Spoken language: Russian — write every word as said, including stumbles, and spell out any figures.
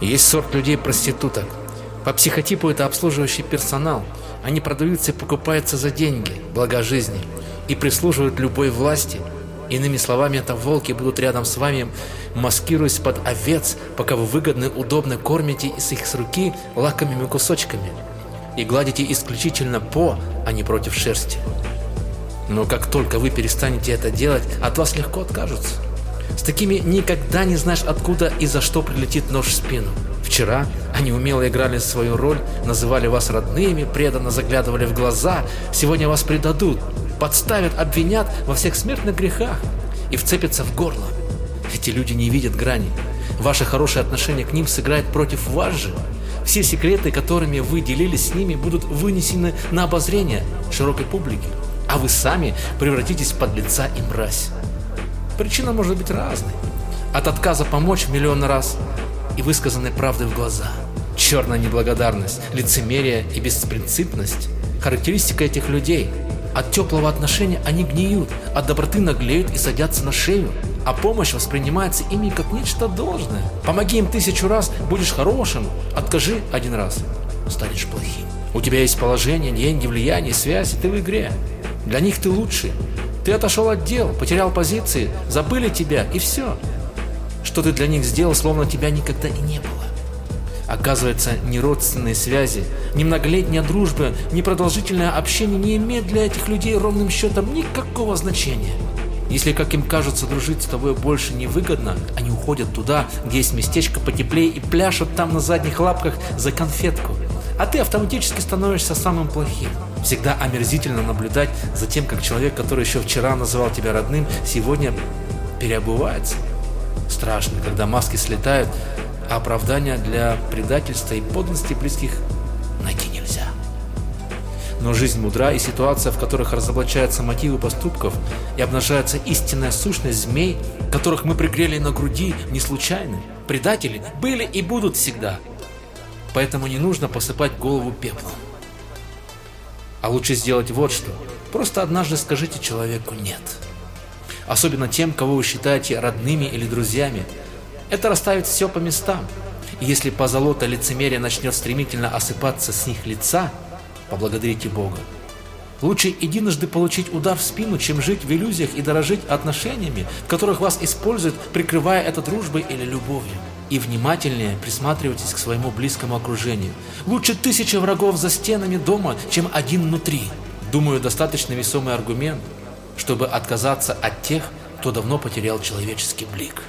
Есть сорт людей-проституток. По психотипу это обслуживающий персонал. Они продаются и покупаются за деньги, блага жизни, и прислуживают любой власти. Иными словами, это волки будут рядом с вами, маскируясь под овец, пока вы выгодно и удобно кормите с их с руки лакомыми кусочками и гладите исключительно по, а не против шерсти. Но как только вы перестанете это делать, от вас легко откажутся. С такими никогда не знаешь, откуда и за что прилетит нож в спину. Вчера они умело играли свою роль, называли вас родными, преданно заглядывали в глаза. Сегодня вас предадут, подставят, обвинят во всех смертных грехах и вцепятся в горло. Эти люди не видят грани. Ваше хорошее отношение к ним сыграет против вас же. Все секреты, которыми вы делились с ними, будут вынесены на обозрение широкой публики, а вы сами превратитесь в подлеца и мразь. Причина может быть разной. От отказа помочь в миллион раз и высказанной правды в глаза. Черная неблагодарность, лицемерие и беспринципность – характеристика этих людей. От теплого отношения они гниют, от доброты наглеют и садятся на шею, а помощь воспринимается ими как нечто должное. Помоги им тысячу раз, будешь хорошим, откажи один раз, станешь плохим. У тебя есть положение, деньги, влияние, связь, и ты в игре. Для них ты лучший. Ты отошел от дел, потерял позиции, забыли тебя и все. Что ты для них сделал, словно тебя никогда и не было. Оказывается, ни родственные связи, ни многолетняя дружба, ни продолжительное общение не имеет для этих людей ровным счетом никакого значения. Если, как им кажется, дружить с тобой больше невыгодно, они уходят туда, где есть местечко потеплее, и пляшут там на задних лапках за конфетку. А ты автоматически становишься самым плохим. Всегда омерзительно наблюдать за тем, как человек, который еще вчера называл тебя родным, сегодня переобувается. Страшно, когда маски слетают, а оправдания для предательства и подлости близких найти нельзя. Но жизнь мудра, и ситуация, в которых разоблачаются мотивы поступков и обнажается истинная сущность змей, которых мы пригрели на груди, не случайны. Предатели были и будут всегда. Поэтому не нужно посыпать голову пеплом. А лучше сделать вот что. Просто однажды скажите человеку «нет». Особенно тем, кого вы считаете родными или друзьями. Это расставит все по местам. И если позолота лицемерия начнет стремительно осыпаться с них лица, поблагодарите Бога. Лучше единожды получить удар в спину, чем жить в иллюзиях и дорожить отношениями, в которых вас используют, прикрывая это дружбой или любовью. И внимательнее присматривайтесь к своему близкому окружению. Лучше тысяча врагов за стенами дома, чем один внутри. Думаю, достаточно весомый аргумент, чтобы отказаться от тех, кто давно потерял человеческий блик.